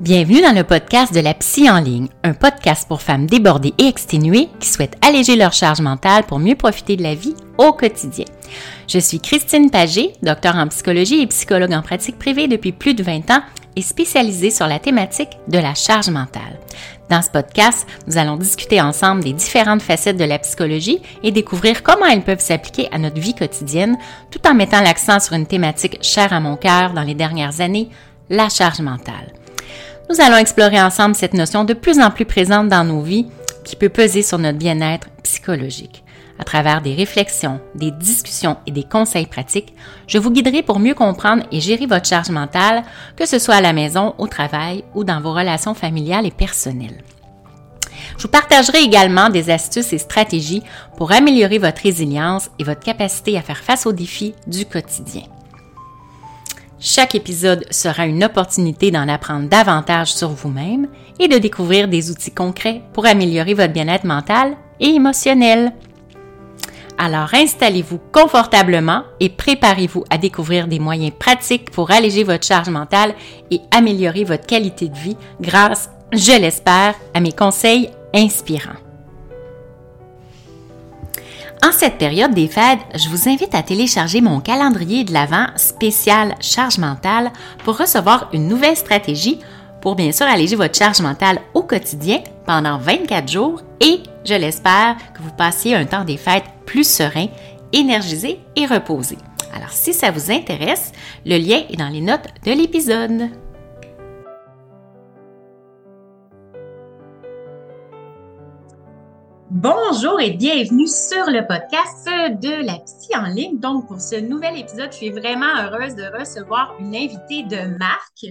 Bienvenue dans le podcast de La Psy en ligne, un podcast pour femmes débordées et exténuées qui souhaitent alléger leur charge mentale pour mieux profiter de la vie au quotidien. Je suis Christine Pagé, docteure en psychologie et psychologue en pratique privée depuis plus de 20 ans et spécialisée sur la thématique de la charge mentale. Dans ce podcast, nous allons discuter ensemble des différentes facettes de la psychologie et découvrir comment elles peuvent s'appliquer à notre vie quotidienne, tout en mettant l'accent sur une thématique chère à mon cœur dans les dernières années, la charge mentale. Nous allons explorer ensemble cette notion de plus en plus présente dans nos vies qui peut peser sur notre bien-être psychologique. À travers des réflexions, des discussions et des conseils pratiques, je vous guiderai pour mieux comprendre et gérer votre charge mentale, que ce soit à la maison, au travail ou dans vos relations familiales et personnelles. Je vous partagerai également des astuces et stratégies pour améliorer votre résilience et votre capacité à faire face aux défis du quotidien. Chaque épisode sera une opportunité d'en apprendre davantage sur vous-même et de découvrir des outils concrets pour améliorer votre bien-être mental et émotionnel. Alors installez-vous confortablement et préparez-vous à découvrir des moyens pratiques pour alléger votre charge mentale et améliorer votre qualité de vie grâce, je l'espère, à mes conseils inspirants. En cette période des fêtes, je vous invite à télécharger mon calendrier de l'Avent spécial charge mentale pour recevoir une nouvelle stratégie pour bien sûr alléger votre charge mentale au quotidien pendant 24 jours et, je l'espère, que vous passiez un temps des fêtes plus serein, énergisé et reposé. Alors si ça vous intéresse, le lien est dans les notes de l'épisode. Bonjour et bienvenue sur le podcast de La Psy en ligne. Donc, pour ce nouvel épisode, je suis vraiment heureuse de recevoir une invitée de marque.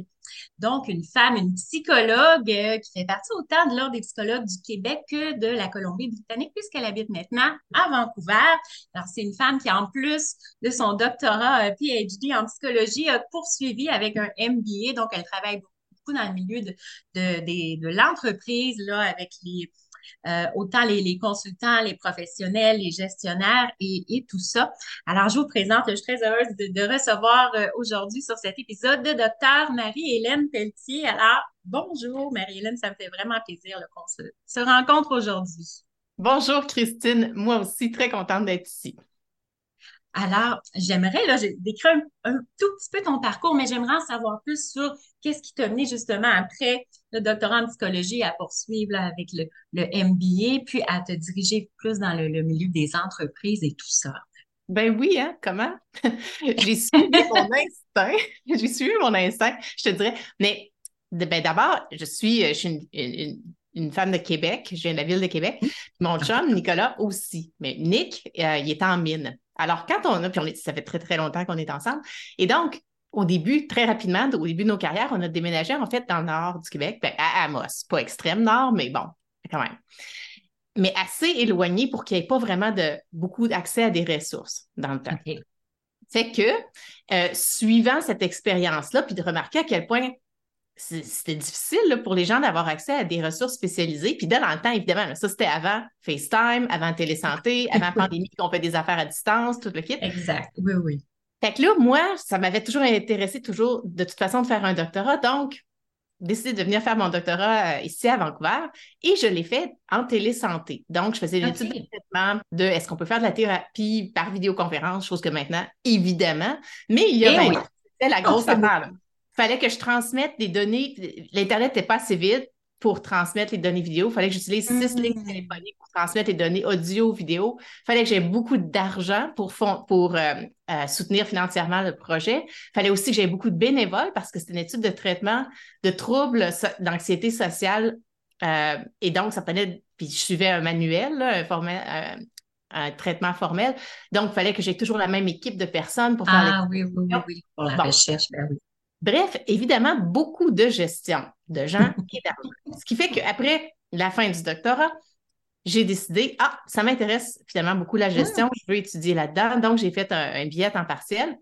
Donc, une femme, une psychologue qui fait partie autant de l'Ordre des psychologues du Québec que de la Colombie-Britannique puisqu'elle habite maintenant à Vancouver. Alors, c'est une femme qui, en plus de son doctorat PhD en psychologie, a poursuivi avec un MBA. Donc, elle travaille beaucoup dans le milieu de l'entreprise là, avec les... autant les consultants, les professionnels, les gestionnaires et tout ça. Alors, je vous présente, je suis très heureuse de recevoir aujourd'hui sur cet épisode de Dr. Marie-Hélène Pelletier. Alors, bonjour Marie-Hélène, ça me fait vraiment plaisir qu'on se rencontre aujourd'hui. Bonjour Christine, moi aussi très contente d'être ici. Alors, j'aimerais, là, j'ai décrit un tout petit peu ton parcours, mais j'aimerais en savoir plus sur qu'est-ce qui t'a mené justement après le doctorat en psychologie à poursuivre là, avec le MBA, puis à te diriger plus dans le milieu des entreprises et tout ça. Ben oui, hein, comment? J'ai suivi mon instinct. Je te dirais, mais ben d'abord, je suis une femme de Québec, je viens de la ville de Québec. Mon chum, Nicolas, aussi. Mais Nick, il est en mine. Alors, ça fait très, très longtemps qu'on est ensemble. Et donc, au début, très rapidement, au début de nos carrières, on a déménagé, en fait, dans le nord du Québec, ben, à Amos. Pas extrême nord, mais bon, quand même. Mais assez éloigné pour qu'il n'y ait pas vraiment beaucoup d'accès à des ressources dans le temps. Okay. Fait que, suivant cette expérience-là, puis de remarquer à quel point c'était difficile là, pour les gens d'avoir accès à des ressources spécialisées. Puis dans le temps, évidemment, là, ça, c'était avant FaceTime, avant télésanté, avant pandémie, qu'on fait des affaires à distance, tout le kit. Exact, oui, oui. Fait que là, moi, ça m'avait toujours intéressé, toujours, de toute façon, de faire un doctorat. Donc, j'ai décidé de venir faire mon doctorat ici à Vancouver et je l'ai fait en télésanté. Donc, je faisais l'étude de traitement de est-ce qu'on peut faire de la thérapie par vidéoconférence, chose que maintenant, évidemment, mais il y a 20 ans, c'était la grosse affaire, là. Fallait que je transmette des données. L'Internet n'était pas assez vite pour transmettre les données vidéo. Fallait que j'utilise 6 lignes téléphoniques pour transmettre les données audio, vidéo. Fallait que j'aie beaucoup d'argent pour soutenir financièrement le projet. Fallait aussi que j'aie beaucoup de bénévoles parce que c'était une étude de traitement de troubles d'anxiété sociale. Et donc, ça prenait... Puis je suivais un manuel, là, un traitement formel. Donc, il fallait que j'aie toujours la même équipe de personnes pour faire oui, pour la recherche, ben oui. Bref, évidemment, beaucoup de gestion de gens et d'argent. Ce qui fait qu'après la fin du doctorat, j'ai décidé, ça m'intéresse finalement beaucoup la gestion, je veux étudier là-dedans. Donc, j'ai fait un billet en partiel.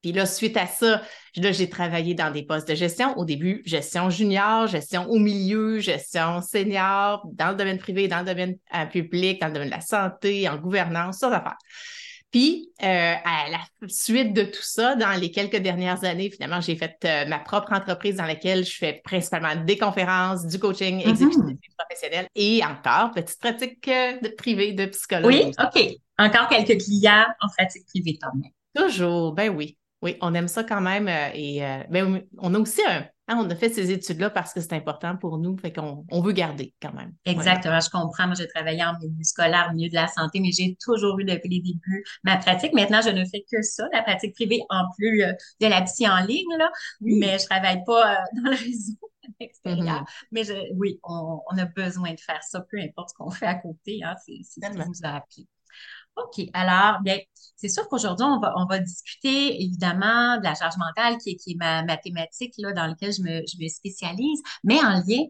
Puis là, suite à ça, j'ai travaillé dans des postes de gestion. Au début, gestion junior, gestion au milieu, gestion senior, dans le domaine privé, dans le domaine public, dans le domaine de la santé, en gouvernance, ça d'affaires. Puis, à la suite de tout ça, dans les quelques dernières années, finalement, j'ai fait ma propre entreprise dans laquelle je fais principalement des conférences, du coaching exécutif professionnel et encore petite pratique privée de psychologue. Oui, OK. Encore quelques clients en pratique privée quand même. Toujours, ben oui. Oui, on aime ça quand même. Et ben, on a aussi on a fait ces études-là parce que c'est important pour nous, fait qu'on veut garder quand même. Exactement, je comprends. Moi, j'ai travaillé en milieu scolaire, milieu de la santé, mais j'ai toujours eu depuis les débuts ma pratique. Maintenant, je ne fais que ça, la pratique privée, en plus de la psy en ligne, là. Oui. Mais je ne travaille pas dans le réseau extérieur. Mm-hmm. Mais on a besoin de faire ça, peu importe ce qu'on fait à côté. Hein, c'est ce qui nous a appris. OK, alors, bien, c'est sûr qu'aujourd'hui, on va discuter, évidemment, de la charge mentale qui est ma thématique, là, dans laquelle je me spécialise, mais en lien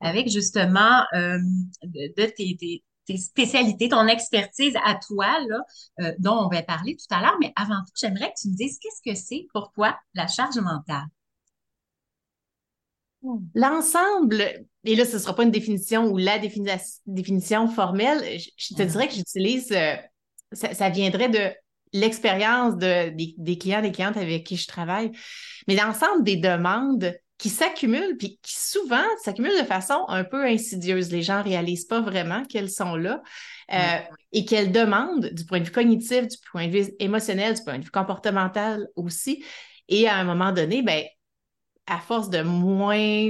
avec justement, de tes spécialités, ton expertise à toi, là, dont on va parler tout à l'heure. Mais avant tout, j'aimerais que tu me dises qu'est-ce que c'est pour toi, la charge mentale? L'ensemble, et là, ce ne sera pas une définition ou la définition formelle, je te dirais que j'utilise, ça viendrait de l'expérience des clients, des clientes avec qui je travaille, mais l'ensemble des demandes qui s'accumulent, puis qui souvent s'accumulent de façon un peu insidieuse. Les gens ne réalisent pas vraiment qu'elles sont là et qu'elles demandent du point de vue cognitif, du point de vue émotionnel, du point de vue comportemental aussi. Et à un moment donné, bien, à force de moins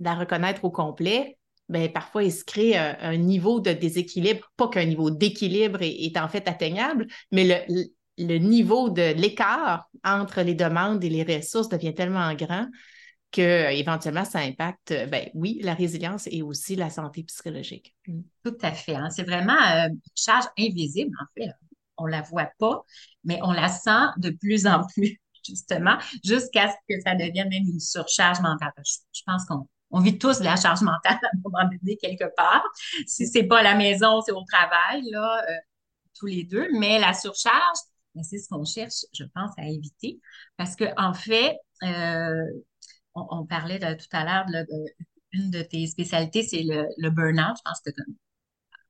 la reconnaître au complet, bien, parfois, il se crée un niveau de déséquilibre, pas qu'un niveau d'équilibre est en fait atteignable, mais le niveau de l'écart entre les demandes et les ressources devient tellement grand qu'éventuellement, ça impacte, bien oui, la résilience et aussi la santé psychologique. Tout à fait. Hein? C'est vraiment une charge invisible, en fait. On ne la voit pas, mais on la sent de plus en plus. Justement, jusqu'à ce que ça devienne même une surcharge mentale. Je pense qu'on vit tous de la charge mentale à un moment donné quelque part. Si c'est pas à la maison, c'est au travail, là, tous les deux. Mais la surcharge, c'est ce qu'on cherche, je pense, à éviter. Parce qu'en fait, on parlait tout à l'heure, une de tes spécialités, c'est le burn-out. Je pense que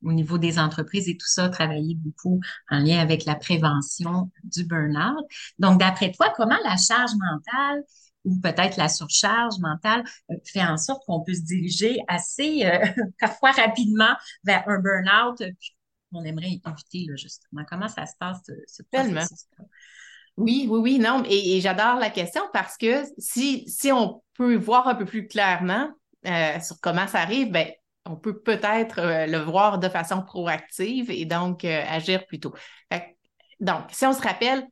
au niveau des entreprises et tout ça, travailler beaucoup en lien avec la prévention du burn-out. Donc, d'après toi, comment la charge mentale ou peut-être la surcharge mentale fait en sorte qu'on peut se diriger assez, parfois rapidement, vers un burn-out qu'on aimerait éviter, là, justement? Comment ça se passe, ce processus-là? Oui, non, et j'adore la question parce que si on peut voir un peu plus clairement sur comment ça arrive, bien, on peut peut-être le voir de façon proactive et donc agir plus tôt. Donc, si on se rappelle,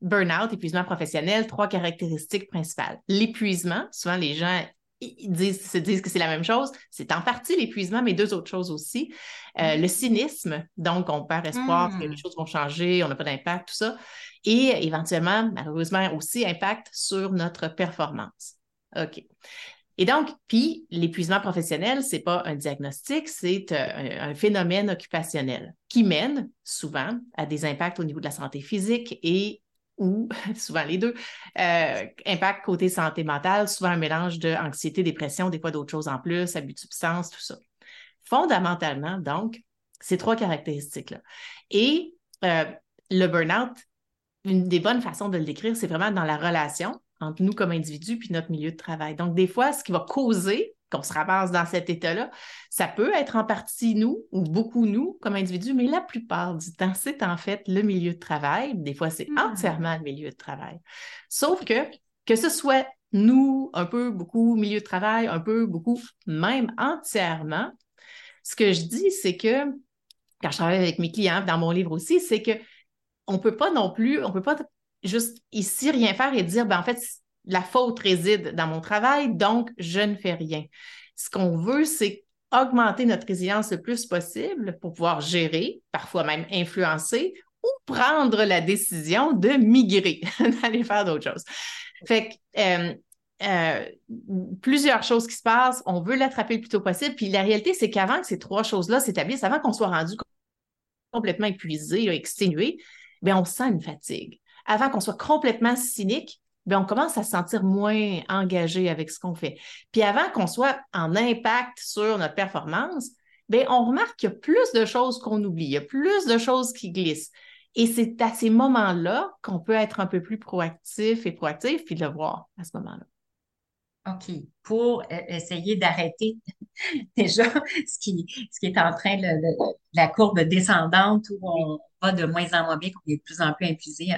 burn-out, épuisement professionnel, 3 caractéristiques principales. L'épuisement, souvent les gens se disent que c'est la même chose. C'est en partie l'épuisement, mais 2 autres choses aussi. Le cynisme, donc on perd espoir que les choses vont changer, on n'a pas d'impact, tout ça. Et éventuellement, malheureusement aussi, impact sur notre performance. OK. Et donc, puis, l'épuisement professionnel, c'est pas un diagnostic, c'est un phénomène occupationnel qui mène souvent à des impacts au niveau de la santé physique et ou, souvent les deux, impact côté santé mentale, souvent un mélange d'anxiété, dépression, des fois d'autres choses en plus, abus de substances, tout ça. Fondamentalement, donc, ces 3 caractéristiques-là. Et le burn-out, une des bonnes façons de le décrire, c'est vraiment dans la relation entre nous comme individus puis notre milieu de travail. Donc, des fois, ce qui va causer qu'on se ramasse dans cet état-là, ça peut être en partie nous ou beaucoup nous comme individus, mais la plupart du temps, c'est en fait le milieu de travail. Des fois, c'est entièrement le milieu de travail. Sauf que ce soit nous, un peu, beaucoup, milieu de travail, un peu, beaucoup, même entièrement, ce que je dis, c'est que, quand je travaille avec mes clients, dans mon livre aussi, c'est que on ne peut pas juste ici, rien faire et dire, ben en fait, la faute réside dans mon travail, donc je ne fais rien. Ce qu'on veut, c'est augmenter notre résilience le plus possible pour pouvoir gérer, parfois même influencer, ou prendre la décision de migrer, d'aller faire d'autres choses. Fait que plusieurs choses qui se passent, on veut l'attraper le plus tôt possible, puis la réalité, c'est qu'avant que ces 3 choses-là s'établissent, avant qu'on soit rendu complètement épuisé, exténué, bien, on sent une fatigue. Avant qu'on soit complètement cynique, bien, on commence à se sentir moins engagé avec ce qu'on fait. Puis avant qu'on soit en impact sur notre performance, bien, on remarque qu'il y a plus de choses qu'on oublie, il y a plus de choses qui glissent. Et c'est à ces moments-là qu'on peut être un peu plus proactif et proactif, puis le voir à ce moment-là. OK. Pour essayer d'arrêter déjà ce qui est en train de la courbe descendante où on va de moins en moins bien, qu'on est de plus en plus épuisé.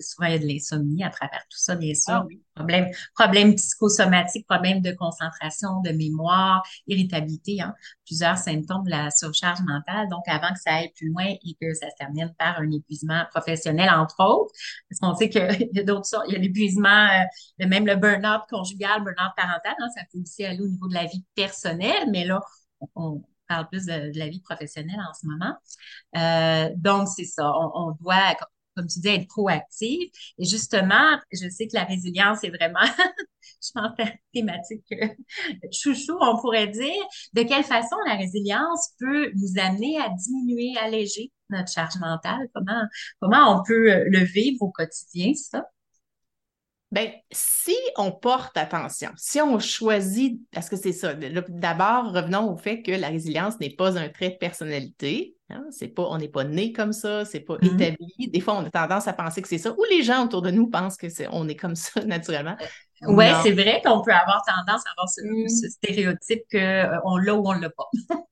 Souvent, il y a de l'insomnie à travers tout ça, bien sûr. Ah, oui. Problèmes psychosomatiques, problèmes de concentration, de mémoire, irritabilité, hein, plusieurs symptômes de la surcharge mentale. Donc, avant que ça aille plus loin et que ça se termine par un épuisement professionnel, entre autres, parce qu'on sait qu'il y a d'autres sortes. Il y a l'épuisement, même le burn-out conjugal, burn-out parental, hein, ça peut aussi aller au niveau de la vie personnelle, mais là, on parle plus de la vie professionnelle en ce moment. Donc, c'est ça. On doit, comme tu dis, être proactive. Et justement, je sais que la résilience est vraiment, je pense, la thématique chouchou, on pourrait dire. De quelle façon la résilience peut nous amener à diminuer, alléger notre charge mentale? Comment on peut le vivre au quotidien, ça? Bien, si on porte attention, si on choisit, parce que c'est ça, d'abord, revenons au fait que la résilience n'est pas un trait de personnalité, hein, c'est pas, on n'est pas né comme ça, c'est pas établi, des fois on a tendance à penser que c'est ça, ou les gens autour de nous pensent qu'on est comme ça naturellement. Oui, c'est vrai qu'on peut avoir tendance à avoir ce stéréotype qu'on l'a ou on ne l'a pas.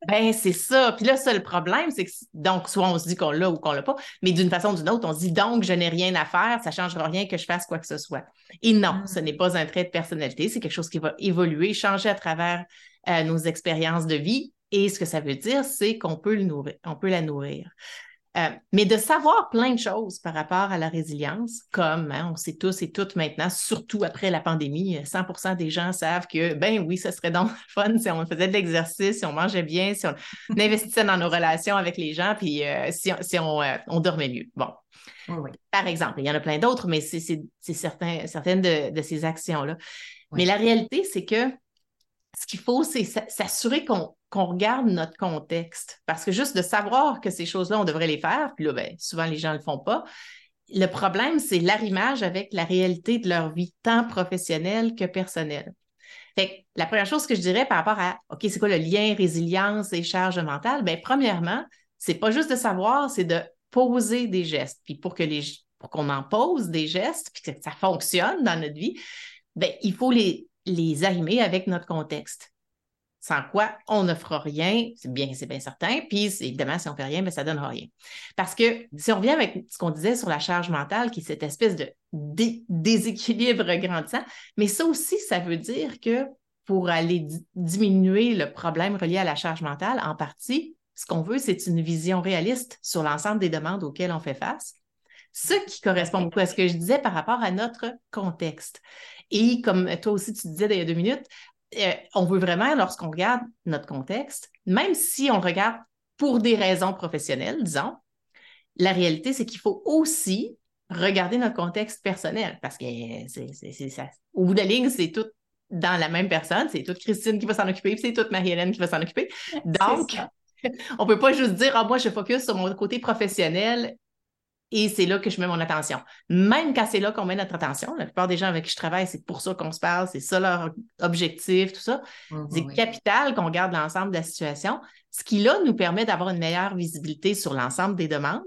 Bien, c'est ça. Puis là, ça, le problème, c'est que donc, soit on se dit qu'on l'a ou qu'on ne l'a pas, mais d'une façon ou d'une autre, on se dit donc, je n'ai rien à faire, ça ne changera rien que je fasse quoi que ce soit. Et non, ce n'est pas un trait de personnalité, c'est quelque chose qui va évoluer, changer à travers nos expériences de vie. Et ce que ça veut dire, c'est qu'on peut le nourrir, on peut la nourrir. Mais de savoir plein de choses par rapport à la résilience, comme hein, on sait tous et toutes maintenant, surtout après la pandémie, 100% des gens savent que, ben oui, ce serait donc fun si on faisait de l'exercice, si on mangeait bien, si on investissait dans nos relations avec les gens, puis si on dormait mieux. Bon, oui. Par exemple, il y en a plein d'autres, mais c'est certaines de ces actions-là. Oui. Mais la réalité, c'est que ce qu'il faut, c'est s'assurer qu'on regarde notre contexte. Parce que juste de savoir que ces choses-là, on devrait les faire, puis là, ben, souvent, les gens ne le font pas. Le problème, c'est l'arrimage avec la réalité de leur vie, tant professionnelle que personnelle. Fait que la première chose que je dirais par rapport à, OK, c'est quoi le lien résilience et charge mentale? Bien, premièrement, c'est pas juste de savoir, c'est de poser des gestes. Puis pour qu'on en pose des gestes, puis que ça fonctionne dans notre vie, bien, il faut les arrimer avec notre contexte. Sans quoi, on ne fera rien, c'est bien certain, puis évidemment, si on ne fait rien, bien, ça ne donnera rien. Parce que si on revient avec ce qu'on disait sur la charge mentale, qui est cette espèce de déséquilibre grandissant, mais ça aussi, ça veut dire que pour aller diminuer le problème relié à la charge mentale, en partie, ce qu'on veut, c'est une vision réaliste sur l'ensemble des demandes auxquelles on fait face, ce qui correspond beaucoup à ce que je disais par rapport à notre contexte. Et comme toi aussi, tu disais il y a 2 minutes, on veut vraiment, lorsqu'on regarde notre contexte, même si on le regarde pour des raisons professionnelles, disons, la réalité, c'est qu'il faut aussi regarder notre contexte personnel, parce que c'est ça. Au bout de la ligne, c'est tout dans la même personne, c'est toute Christine qui va s'en occuper, puis c'est toute Marie-Hélène qui va s'en occuper. Donc, on ne peut pas juste dire « Ah, moi, je focus sur mon côté professionnel » et c'est là que je mets mon attention. Même quand c'est là qu'on met notre attention, la plupart des gens avec qui je travaille, c'est pour ça qu'on se parle, c'est ça leur objectif, tout ça. C'est capital qu'on regarde l'ensemble de la situation, ce qui, là, nous permet d'avoir une meilleure visibilité sur l'ensemble des demandes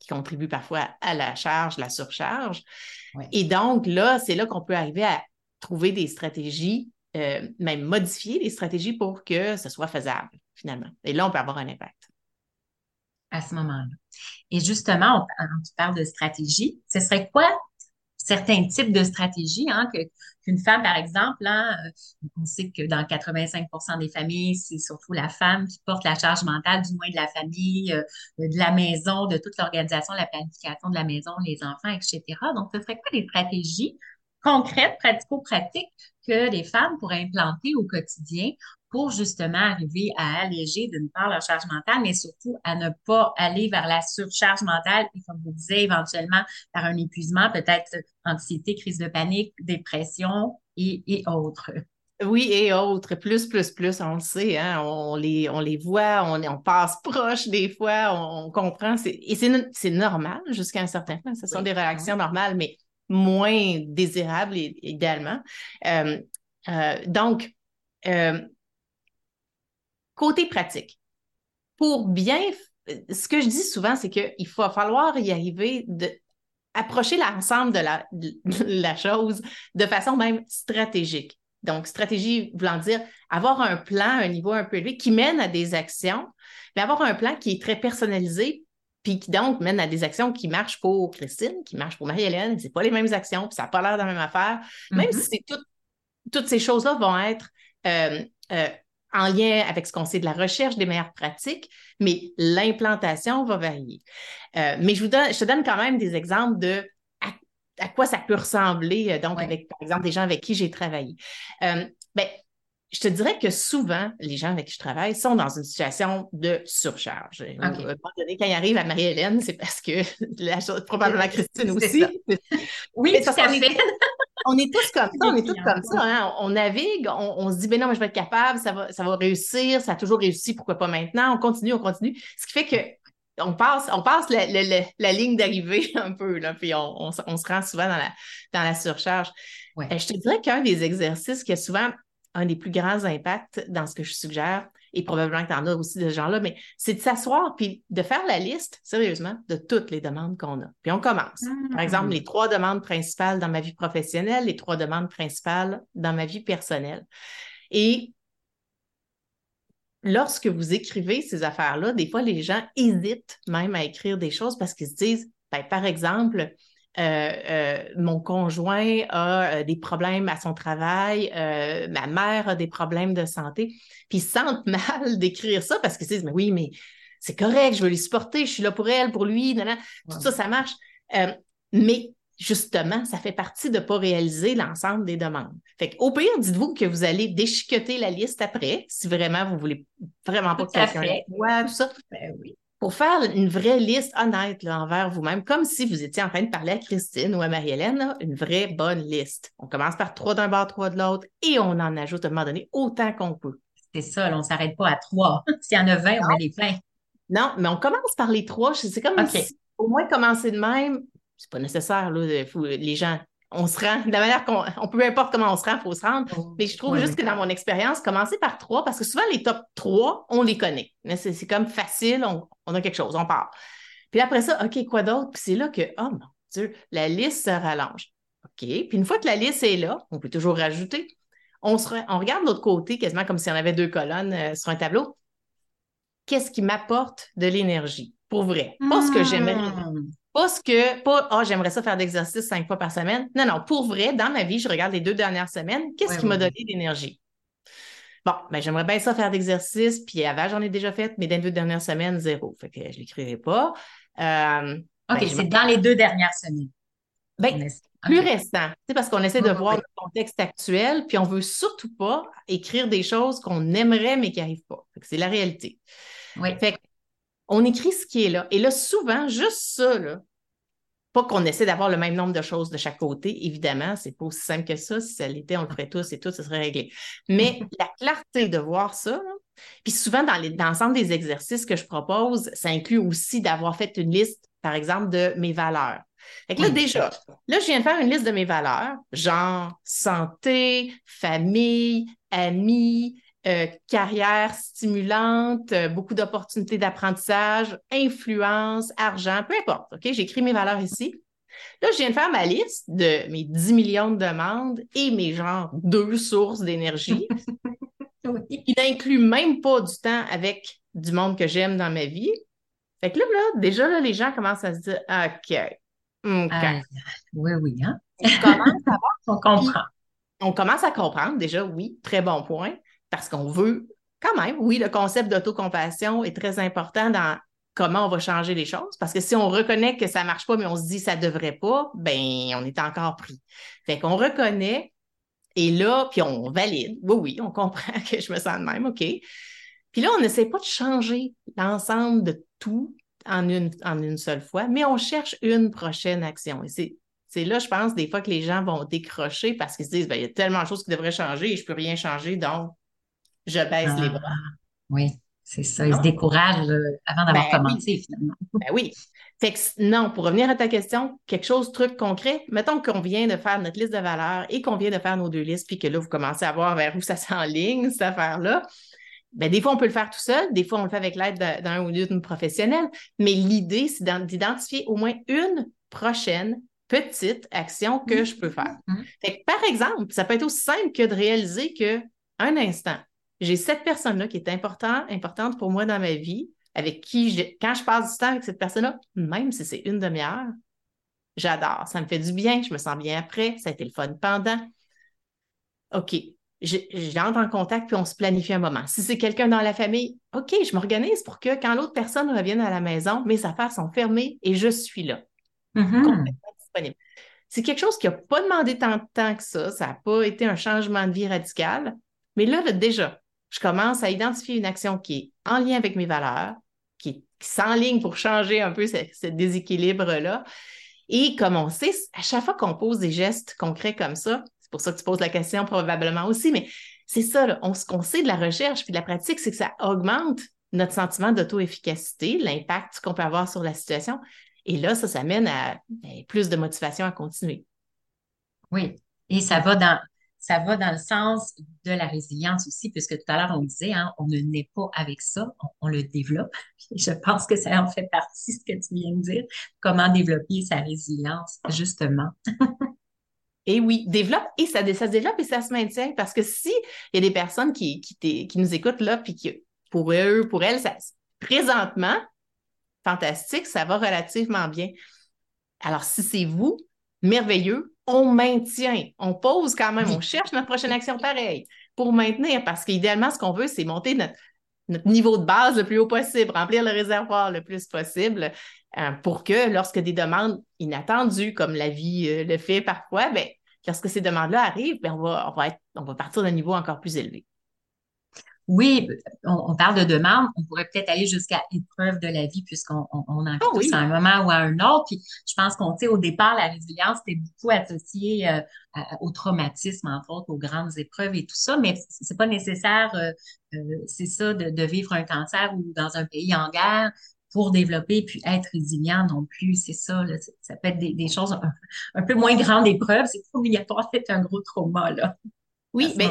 qui contribuent parfois à la charge, la surcharge. Oui. Et donc, là, c'est là qu'on peut arriver à trouver des stratégies, même modifier les stratégies pour que ce soit faisable, finalement. Et là, on peut avoir un impact. À ce moment-là. Et justement, quand tu parles de stratégie, ce serait quoi certains types de stratégies hein, qu'une femme, par exemple, hein, on sait que dans 85% des familles, c'est surtout la femme qui porte la charge mentale, du moins de la famille, de la maison, de toute l'organisation, la planification de la maison, les enfants, etc. Donc, ce serait quoi les stratégies concrètes, pratico-pratiques que les femmes pourraient implanter au quotidien pour justement arriver à alléger d'une part leur charge mentale, mais surtout à ne pas aller vers la surcharge mentale et, comme vous disiez, éventuellement par un épuisement, peut-être anxiété, crise de panique, dépression et autres. Oui, et autres. Plus, on le sait, hein? on les voit, on passe proche des fois, on comprend. C'est normal jusqu'à un certain point. Ce sont des réactions normales, mais moins désirables idéalement. Donc, côté pratique, pour bien... Ce que je dis souvent, c'est qu'il va falloir y arriver d'approcher l'ensemble de la chose de façon même stratégique. Donc, stratégie voulant dire avoir un plan à un niveau un peu élevé qui mène à des actions, mais avoir un plan qui est très personnalisé puis qui donc mène à des actions qui marchent pour Christine, qui marchent pour Marie-Hélène, c'est pas les mêmes actions, puis ça n'a pas l'air de la même affaire, même si toutes ces choses-là vont être en lien avec ce qu'on sait de la recherche des meilleures pratiques, mais l'implantation va varier. Mais je te donne quand même des exemples de à quoi ça peut ressembler, donc avec, par exemple, des gens avec qui j'ai travaillé. Je te dirais que souvent, les gens avec qui je travaille sont dans une situation de surcharge. Okay. À un moment donné, quand ils arrivent à Marie-Hélène, c'est parce que, probablement Christine aussi. Oui, tout à fait. On est tous comme ça, hein? On navigue, on se dit, ben non, mais je vais être capable, ça va réussir, ça a toujours réussi, pourquoi pas maintenant? On continue. Ce qui fait que on passe la ligne d'arrivée un peu, là, puis on se rend souvent dans la surcharge. Ouais. Je te dirais qu'un des exercices qui a souvent un des plus grands impacts dans ce que je suggère, et probablement que tu en as aussi de ce genre-là, mais c'est de s'asseoir puis de faire la liste, sérieusement, de toutes les demandes qu'on a. Puis on commence. Par exemple, les 3 demandes principales dans ma vie professionnelle, les 3 demandes principales dans ma vie personnelle. Et lorsque vous écrivez ces affaires-là, des fois, les gens hésitent même à écrire des choses parce qu'ils se disent, par exemple... mon conjoint a des problèmes à son travail, ma mère a des problèmes de santé, puis ils se sentent mal d'écrire ça parce qu'ils se disent « mais oui, mais c'est correct, je veux les supporter, je suis là pour elle, pour lui, nan, nan. Tout ça, ça marche. » Mais justement, ça fait partie de ne pas réaliser l'ensemble des demandes. Fait qu'au pire, dites-vous que vous allez déchiqueter la liste après, si vraiment vous ne voulez vraiment pas que quelqu'un les voit, tout ça. Ben oui. Pour faire une vraie liste honnête là, envers vous-même, comme si vous étiez en train de parler à Christine ou à Marie-Hélène, là, une vraie bonne liste. On commence par 3 d'un bord, 3 de l'autre, et on en ajoute à un moment donné autant qu'on peut. C'est ça, là, on ne s'arrête pas à 3. S'il y en a 20, on a les 20. Non, mais on commence par les 3. C'est comme si, au moins commencer de même, c'est pas nécessaire, là, les gens... On se rend, de la manière qu'on peut, importe comment on se rend, il faut se rendre. Mais je trouve juste que dans mon expérience, commencer par 3, parce que souvent les top 3, on les connaît. C'est comme facile, on a quelque chose, on part. Puis après ça, OK, quoi d'autre? Puis c'est là que, oh mon Dieu, la liste se rallonge. OK, puis une fois que la liste est là, on peut toujours rajouter. On regarde de l'autre côté, quasiment comme si on avait 2 colonnes sur un tableau. Qu'est-ce qui m'apporte de l'énergie? Pour vrai. Pas ce que j'aimerais. J'aimerais ça faire d'exercice 5 fois par semaine. Non, pour vrai, dans ma vie, je regarde les 2 dernières semaines, qu'est-ce qui m'a donné d'énergie? Bon, ben j'aimerais bien ça faire d'exercice, puis avant, j'en ai déjà fait, mais dans les 2 dernières semaines, 0. Fait que je l'écrirai pas. C'est dans les 2 dernières semaines. Plus récent. C'est parce qu'on essaie de voir le contexte actuel, puis on veut surtout pas écrire des choses qu'on aimerait, mais qui n'arrivent pas. Fait que c'est la réalité. Oui. Fait que on écrit ce qui est là. Et là, souvent, juste ça, là, pas qu'on essaie d'avoir le même nombre de choses de chaque côté, évidemment, c'est pas aussi simple que ça. Si ça l'était, on le ferait tous et tout, ça serait réglé. Mais la clarté de voir ça, là, puis souvent, dans l'ensemble des exercices que je propose, ça inclut aussi d'avoir fait une liste, par exemple, de mes valeurs. Fait que là, déjà, je viens de faire une liste de mes valeurs, genre santé, famille, amis, carrière stimulante, beaucoup d'opportunités d'apprentissage, influence, argent, peu importe. OK, j'écris mes valeurs ici. Là, je viens de faire ma liste de mes 10 millions de demandes et mes genre 2 sources d'énergie qui n'incluent même pas du temps avec du monde que j'aime dans ma vie. Fait que là, déjà, les gens commencent à se dire OK. Oui, hein? On commence à comprendre, déjà, oui, très bon point. Parce qu'on veut, quand même, oui, le concept d'autocompassion est très important dans comment on va changer les choses. Parce que si on reconnaît que ça ne marche pas, mais on se dit ça ne devrait pas, bien, on est encore pris. Fait qu'on reconnaît, et là, puis on valide. Oui, on comprend que je me sens de même, OK. Puis là, on n'essaie pas de changer l'ensemble de tout en une seule fois, mais on cherche une prochaine action. Et c'est là, je pense, des fois que les gens vont décrocher parce qu'ils se disent, bien, il y a tellement de choses qui devraient changer et je ne peux rien changer, donc je baisse les bras. Oui, c'est ça. Ils se découragent avant d'avoir commencé, finalement. Fait que non, pour revenir à ta question, truc concret, mettons qu'on vient de faire notre liste de valeurs et qu'on vient de faire nos 2 listes, puis que là, vous commencez à voir vers où ça s'enligne, cette affaire-là. Bien, des fois, on peut le faire tout seul, des fois, on le fait avec l'aide d'un ou d'une professionnelle, mais l'idée, c'est d'identifier au moins une prochaine petite action que je peux faire. Fait que, par exemple, ça peut être aussi simple que de réaliser que, un instant, j'ai cette personne-là qui est importante pour moi dans ma vie, avec qui, quand je passe du temps avec cette personne-là, même si c'est une demi-heure, j'adore, ça me fait du bien, je me sens bien après, ça a été le fun pendant. OK. J'entre en contact puis on se planifie un moment. Si c'est quelqu'un dans la famille, OK, je m'organise pour que quand l'autre personne revienne à la maison, mes affaires sont fermées et je suis là. Mm-hmm. Complètement disponible. C'est quelque chose qui n'a pas demandé tant de temps que ça. Ça n'a pas été un changement de vie radical. Mais là, déjà, je commence à identifier une action qui est en lien avec mes valeurs, qui s'enligne pour changer un peu ce déséquilibre-là. Et comme on sait, à chaque fois qu'on pose des gestes concrets comme ça, c'est pour ça que tu poses la question probablement aussi, mais c'est ça, là, ce qu'on sait de la recherche puis de la pratique, c'est que ça augmente notre sentiment d'auto-efficacité, l'impact qu'on peut avoir sur la situation. Et là, ça mène à plus de motivation à continuer. Oui, et ça va dans le sens de la résilience aussi, puisque tout à l'heure, on disait, on ne naît pas avec ça, on le développe. Je pense que ça en fait partie, ce que tu viens de dire, comment développer sa résilience, justement. Et oui, développe, et ça se développe et ça se maintient, parce que s'il y a des personnes qui nous écoutent là, puis qui, pour eux, pour elles, ça, présentement, fantastique, ça va relativement bien. Alors, si c'est vous, merveilleux, on maintient, on pose quand même, on cherche notre prochaine action pareille pour maintenir, parce qu'idéalement, ce qu'on veut, c'est monter notre niveau de base le plus haut possible, remplir le réservoir le plus possible, pour que lorsque des demandes inattendues, comme la vie le fait parfois, bien, lorsque ces demandes-là arrivent, bien, on va partir d'un niveau encore plus élevé. Oui, on parle de demande, on pourrait peut-être aller jusqu'à épreuve de la vie puisqu'on en vit tous à un moment ou à un autre. Puis je pense qu'on au départ, la résilience était beaucoup associée au traumatisme, entre autres, aux grandes épreuves et tout ça, mais c'est pas nécessaire, c'est ça, de vivre un cancer ou dans un pays en guerre pour développer puis être résilient non plus. C'est ça, là, ça peut être des choses un peu moins grandes épreuves, c'est pas obligatoire d'être un gros trauma, là. Oui, bien,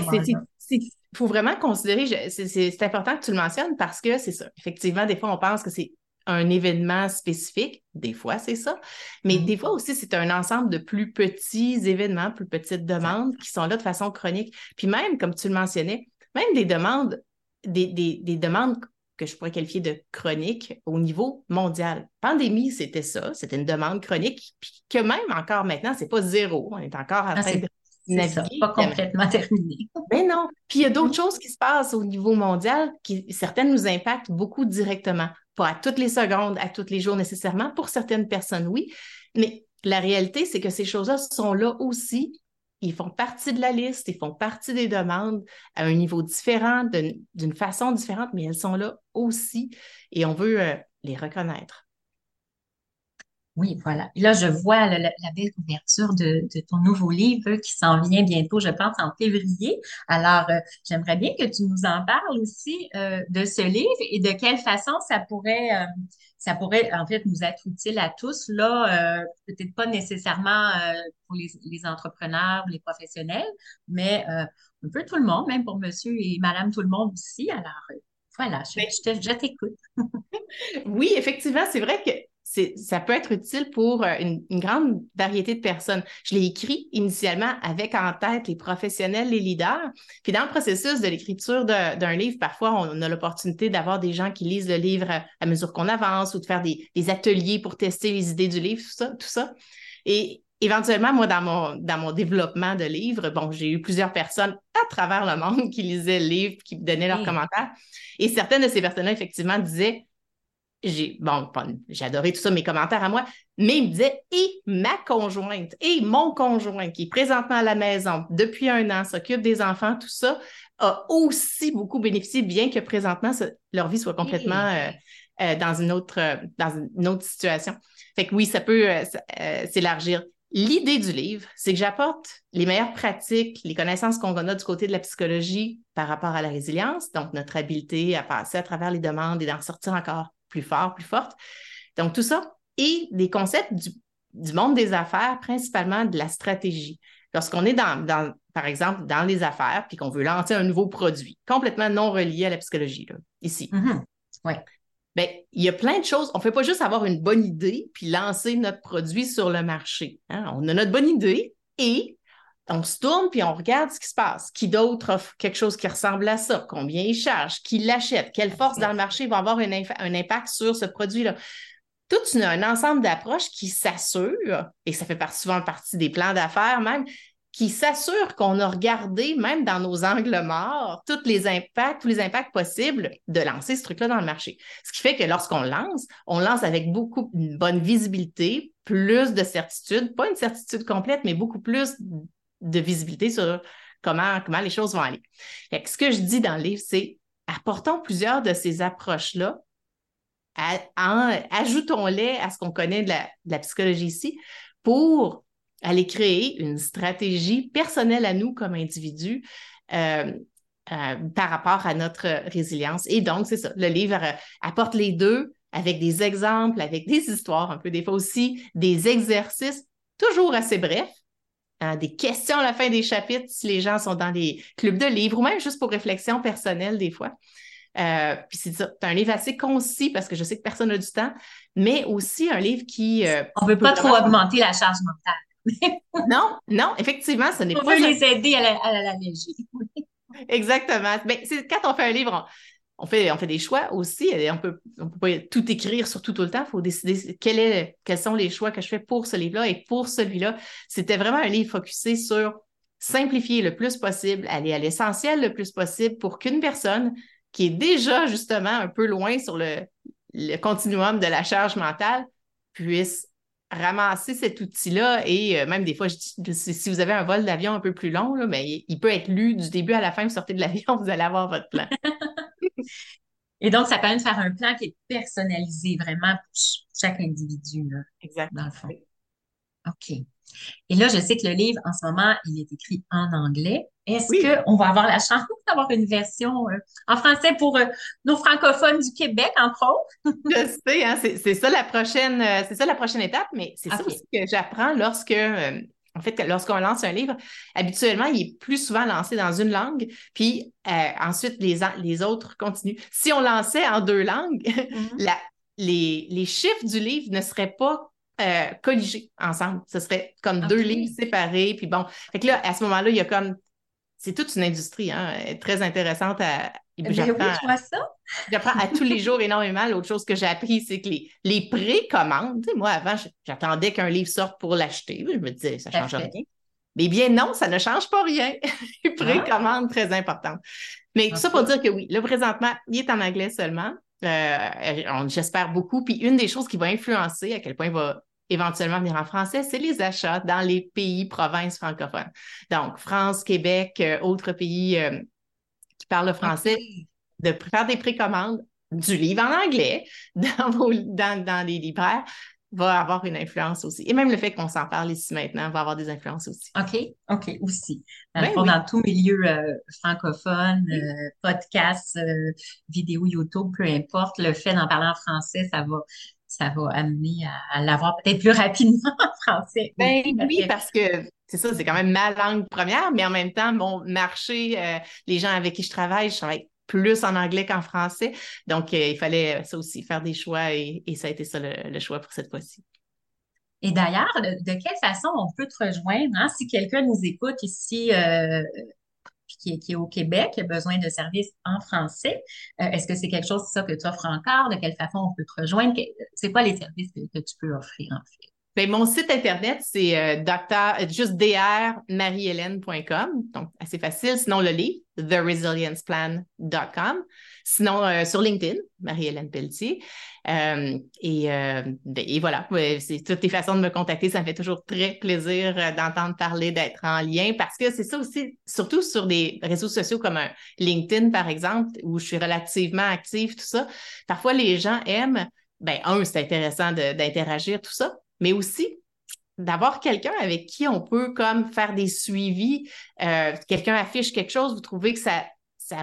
il faut vraiment considérer, c'est important que tu le mentionnes parce que c'est ça. Effectivement, des fois, on pense que c'est un événement spécifique. Des fois, c'est ça. Mais des fois aussi, c'est un ensemble de plus petits événements, plus petites demandes qui sont là de façon chronique. Puis même, comme tu le mentionnais, même des demandes, des demandes que je pourrais qualifier de chroniques au niveau mondial. Pandémie, c'était ça. C'était une demande chronique. Puis que même encore maintenant, c'est pas zéro. On est encore en train de... Ça, pas complètement terminé. Mais non. Puis il y a d'autres choses qui se passent au niveau mondial qui, certaines nous impactent beaucoup directement. Pas à toutes les secondes, à tous les jours nécessairement. Pour certaines personnes, oui. Mais la réalité, c'est que ces choses-là sont là aussi. Ils font partie de la liste, ils font partie des demandes à un niveau différent, d'une façon différente, mais elles sont là aussi. Et on veut les reconnaître. Oui, voilà. Et là, je vois la belle couverture de ton nouveau livre qui s'en vient bientôt, je pense, en février. Alors, j'aimerais bien que tu nous en parles aussi de ce livre et de quelle façon ça pourrait en fait, nous être utile à tous. Là, peut-être pas nécessairement pour les entrepreneurs ou les professionnels, mais un peu tout le monde, même pour monsieur et madame tout le monde aussi. Alors, voilà, je t'écoute. Oui, effectivement, c'est vrai que ça peut être utile pour une grande variété de personnes. Je l'ai écrit initialement avec en tête les professionnels, les leaders. Puis dans le processus de l'écriture d'un livre, parfois, on a l'opportunité d'avoir des gens qui lisent le livre à mesure qu'on avance ou de faire des ateliers pour tester les idées du livre, tout ça. Et éventuellement, moi, dans mon développement de livre, bon, j'ai eu plusieurs personnes à travers le monde qui lisaient le livre, qui me donnaient leurs commentaires. Et certaines de ces personnes-là, effectivement, disaient... J'ai adoré tout ça, mes commentaires à moi, mais il me disait, et ma conjointe, et mon conjoint qui est présentement à la maison depuis 1 an, s'occupe des enfants, tout ça, a aussi beaucoup bénéficié, bien que présentement, leur vie soit complètement dans une autre situation. Fait que oui, ça peut s'élargir. L'idée du livre, c'est que j'apporte les meilleures pratiques, les connaissances qu'on a du côté de la psychologie par rapport à la résilience, donc notre habileté à passer à travers les demandes et d'en sortir encore plus fort, plus forte. Donc, tout ça et des concepts du monde des affaires, principalement de la stratégie. Lorsqu'on est dans, par exemple, dans les affaires, puis qu'on veut lancer un nouveau produit, complètement non relié à la psychologie, là, ici. Mm-hmm. Oui. Bien, il y a plein de choses. On ne fait pas juste avoir une bonne idée puis lancer notre produit sur le marché. Hein? On a notre bonne idée et on se tourne puis on regarde ce qui se passe. Qui d'autre offre quelque chose qui ressemble à ça? Combien il charge? Qui l'achète? Quelle force dans le marché va avoir un impact sur ce produit-là? Tout un ensemble d'approches qui s'assure, et ça fait souvent partie des plans d'affaires même, qui s'assure qu'on a regardé, même dans nos angles morts, tous les impacts possibles de lancer ce truc-là dans le marché. Ce qui fait que lorsqu'on lance, on lance avec beaucoup une bonne visibilité, plus de certitude, pas une certitude complète, mais beaucoup plus de visibilité sur comment les choses vont aller. Fait que ce que je dis dans le livre, c'est apportons plusieurs de ces approches-là, ajoutons-les à ce qu'on connaît de la psychologie ici pour aller créer une stratégie personnelle à nous comme individus par rapport à notre résilience. Et donc, c'est ça, le livre apporte les deux avec des exemples, avec des histoires un peu, des fois aussi, des exercices toujours assez brefs, hein, des questions à la fin des chapitres si les gens sont dans les clubs de livres ou même juste pour réflexion personnelle des fois. Puis c'est ça, c'est un livre assez concis parce que je sais que personne n'a du temps, mais aussi un livre qui... on ne veut pas trop augmenter la charge mentale. Non, effectivement, ce n'est pas... On veut les aider à l'alléger. Exactement. Mais c'est, quand on fait un livre, on fait des choix aussi. Et on peut pas tout écrire sur tout le temps. Il faut décider quels sont les choix que je fais pour ce livre-là et pour celui-là. C'était vraiment un livre focusé sur simplifier le plus possible, aller à l'essentiel le plus possible pour qu'une personne qui est déjà justement un peu loin sur le continuum de la charge mentale puisse ramasser cet outil-là et même des fois, je dis, si vous avez un vol d'avion un peu plus long, là, ben, il peut être lu du début à la fin, vous sortez de l'avion, vous allez avoir votre plan. Et donc, ça permet de faire un plan qui est personnalisé vraiment pour chaque individu, là, exactement, dans le fond. OK. Et là, je sais que le livre, en ce moment, il est écrit en anglais. Est-ce qu'on va avoir la chance d'avoir une version en français pour nos francophones du Québec, entre autres? Je sais, hein, c'est ça la prochaine étape, mais c'est ça aussi que j'apprends lorsqu'on lance un livre. Habituellement, il est plus souvent lancé dans une langue, puis ensuite, les autres continuent. Si on lançait en deux langues, mm-hmm. les chiffres du livre ne seraient pas colligés ensemble. Ce serait comme deux livres séparés. Puis bon, fait que là, à ce moment-là, il y a comme... C'est toute une industrie, hein, très intéressante. J'apprends à tous les jours énormément. L'autre chose que j'ai appris, c'est que les précommandes, moi, avant, j'attendais qu'un livre sorte pour l'acheter. Je me disais, ça ne change rien. Mais bien non, ça ne change pas rien. Les précommandes, très importantes. Mais tout ça pour dire que oui, là, présentement, il est en anglais seulement. J'espère beaucoup. Puis une des choses qui va influencer à quel point il va éventuellement venir en français, c'est les achats dans les pays, provinces francophones. Donc, France, Québec, autres pays qui parlent le français, de faire des précommandes du livre en anglais dans les libraires va avoir une influence aussi. Et même le fait qu'on s'en parle ici maintenant va avoir des influences aussi. OK, aussi. Dans tout milieu francophone, podcast, vidéo, YouTube, peu importe, le fait d'en parler en français, ça va amener à l'avoir peut-être plus rapidement en français. Ben oui, parce que c'est ça, c'est quand même ma langue première, mais en même temps, mon marché, les gens avec qui je travaille plus en anglais qu'en français. Donc, il fallait ça aussi, faire des choix et ça a été ça le choix pour cette fois-ci. Et d'ailleurs, de quelle façon on peut te rejoindre? Hein? Si quelqu'un nous écoute ici... qui est au Québec, qui a besoin de services en français. Est-ce que c'est quelque chose ça, que tu offres encore? De quelle façon on peut te rejoindre? C'est quoi les services que tu peux offrir en fait? Ben, mon site Internet, c'est drmariehelene.com. Donc, assez facile. Sinon, le livre, theresilienceplan.com. Sinon, sur LinkedIn, Marie-Hélène Pelletier. Et voilà, c'est toutes les façons de me contacter. Ça me fait toujours très plaisir d'entendre parler, d'être en lien parce que c'est ça aussi, surtout sur des réseaux sociaux comme LinkedIn, par exemple, où je suis relativement active, tout ça. Parfois, les gens aiment, c'est intéressant d'interagir, tout ça. Mais aussi d'avoir quelqu'un avec qui on peut comme faire des suivis. Quelqu'un affiche quelque chose, vous trouvez que ça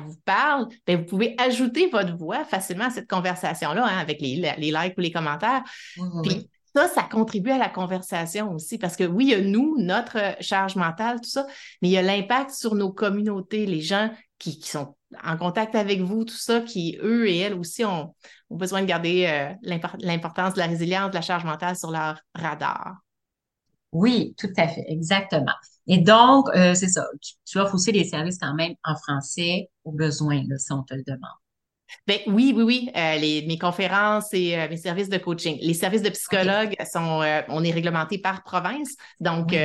vous parle, bien, vous pouvez ajouter votre voix facilement à cette conversation-là, hein, avec les likes ou les commentaires. Mmh, puis Ça contribue à la conversation aussi, parce que oui, il y a nous, notre charge mentale, tout ça, mais il y a l'impact sur nos communautés, les gens qui sont en contact avec vous, tout ça, qui, eux et elles aussi, ont besoin de garder l'importance de la résilience, de la charge mentale sur leur radar. Oui, tout à fait, exactement. Et donc, c'est ça, tu offres aussi des services quand même en français aux besoins, là, si on te le demande. Ben oui. Mes conférences et mes services de coaching. Les services de psychologue sont, on est réglementé par province, donc, oui.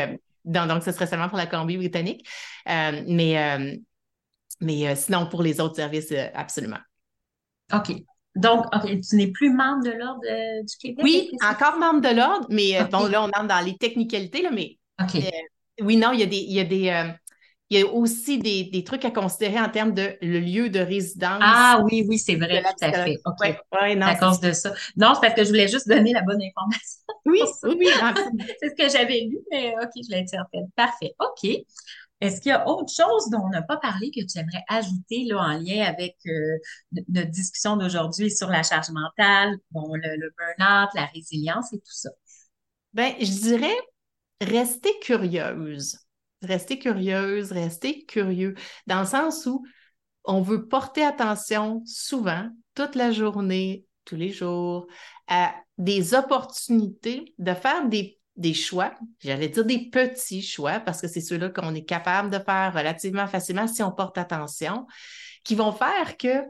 Donc ce serait seulement pour la Colombie-Britannique. Mais sinon, pour les autres services, absolument. OK. Donc, tu n'es plus membre de l'Ordre du Québec? Oui, encore membre de l'Ordre, mais bon, là, on entre dans les technicalités, là, mais oui, non, il y a aussi des trucs à considérer en termes de le lieu de résidence. Ah oui, c'est vrai, tout à fait. OK. Ouais, non, à cause de ça. Non, c'est parce que je voulais juste donner la bonne information. Oui. C'est ce que j'avais lu, mais OK, je l'ai certaine. Parfait. OK. Est-ce qu'il y a autre chose dont on n'a pas parlé que tu aimerais ajouter là, en lien avec notre discussion d'aujourd'hui sur la charge mentale, bon, le burn-out, la résilience et tout ça? Bien, je dirais rester curieuse. Rester curieux, dans le sens où on veut porter attention souvent, toute la journée, tous les jours, à des opportunités de faire des choix, j'allais dire des petits choix, parce que c'est ceux-là qu'on est capable de faire relativement facilement si on porte attention, qui vont faire que,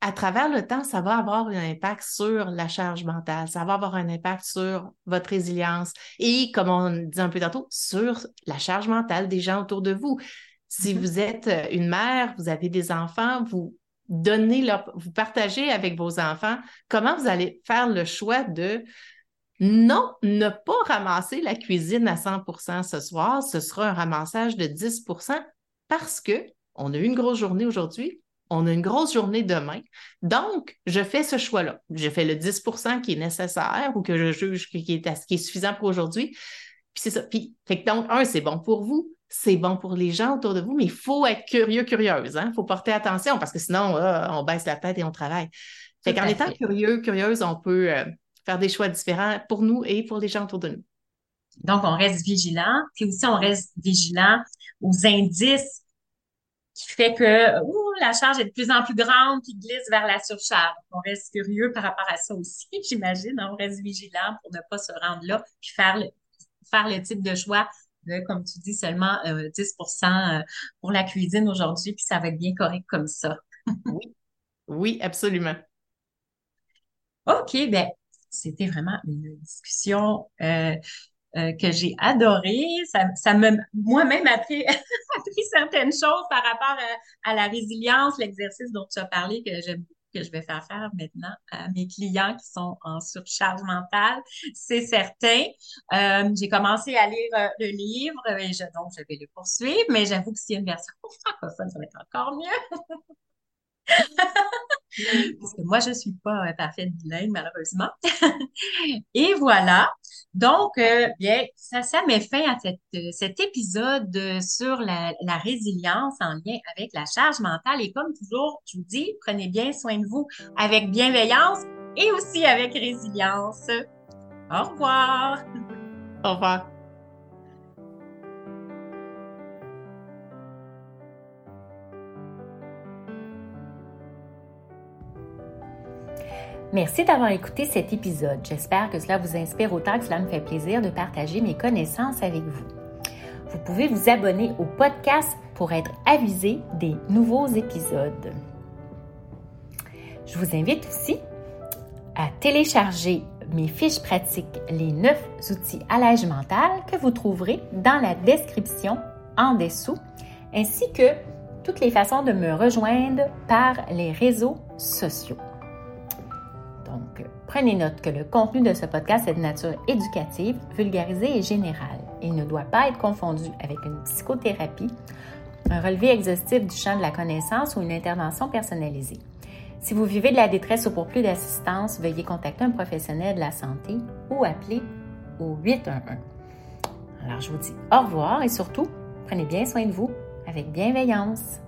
à travers le temps, ça va avoir un impact sur la charge mentale, ça va avoir un impact sur votre résilience et, comme on disait un peu tantôt, sur la charge mentale des gens autour de vous. Si vous êtes une mère, vous avez des enfants, vous partagez avec vos enfants comment vous allez faire le choix de ne pas ramasser la cuisine à 100% ce soir, ce sera un ramassage de 10% parce qu'on a eu une grosse journée aujourd'hui, on a une grosse journée demain, donc je fais ce choix-là. Je fais le 10% qui est nécessaire ou que je juge qui est suffisant pour aujourd'hui. Puis c'est ça. Puis, fait que donc, c'est bon pour vous, c'est bon pour les gens autour de vous, mais il faut être curieuse. Il faut porter attention parce que sinon, on baisse la tête et on travaille. Fait qu'en étant curieuse, on peut faire des choix différents pour nous et pour les gens autour de nous. Donc, on reste vigilant. Puis aussi, on reste vigilant aux indices qui fait que la charge est de plus en plus grande qui glisse vers la surcharge. On reste curieux par rapport à ça aussi, j'imagine. On reste vigilant pour ne pas se rendre là puis faire le type de choix de, comme tu dis, seulement 10% pour la cuisine aujourd'hui puis ça va être bien correct comme ça. Oui, absolument. OK, bien, c'était vraiment une discussion que j'ai adoré. Moi-même appris certaines choses par rapport à la résilience, l'exercice dont tu as parlé que j'aime, que je vais faire maintenant à mes clients qui sont en surcharge mentale, c'est certain. J'ai commencé à lire le livre, et donc je vais le poursuivre, mais j'avoue que s'il y a une version francophone, ça va être encore mieux. Parce que moi, je ne suis pas parfaite bilingue, malheureusement. Et voilà. Donc, bien, ça met fin à cet épisode sur la résilience en lien avec la charge mentale. Et comme toujours, je vous dis, prenez bien soin de vous avec bienveillance et aussi avec résilience. Au revoir. Au revoir. Merci d'avoir écouté cet épisode. J'espère que cela vous inspire autant que cela me fait plaisir de partager mes connaissances avec vous. Vous pouvez vous abonner au podcast pour être avisé des nouveaux épisodes. Je vous invite aussi à télécharger mes fiches pratiques, les 9 outils allège mental que vous trouverez dans la description en dessous, ainsi que toutes les façons de me rejoindre par les réseaux sociaux. Donc, prenez note que le contenu de ce podcast est de nature éducative, vulgarisée et générale. Il ne doit pas être confondu avec une psychothérapie, un relevé exhaustif du champ de la connaissance ou une intervention personnalisée. Si vous vivez de la détresse ou pour plus d'assistance, veuillez contacter un professionnel de la santé ou appeler au 811. Alors, je vous dis au revoir et surtout, prenez bien soin de vous avec bienveillance.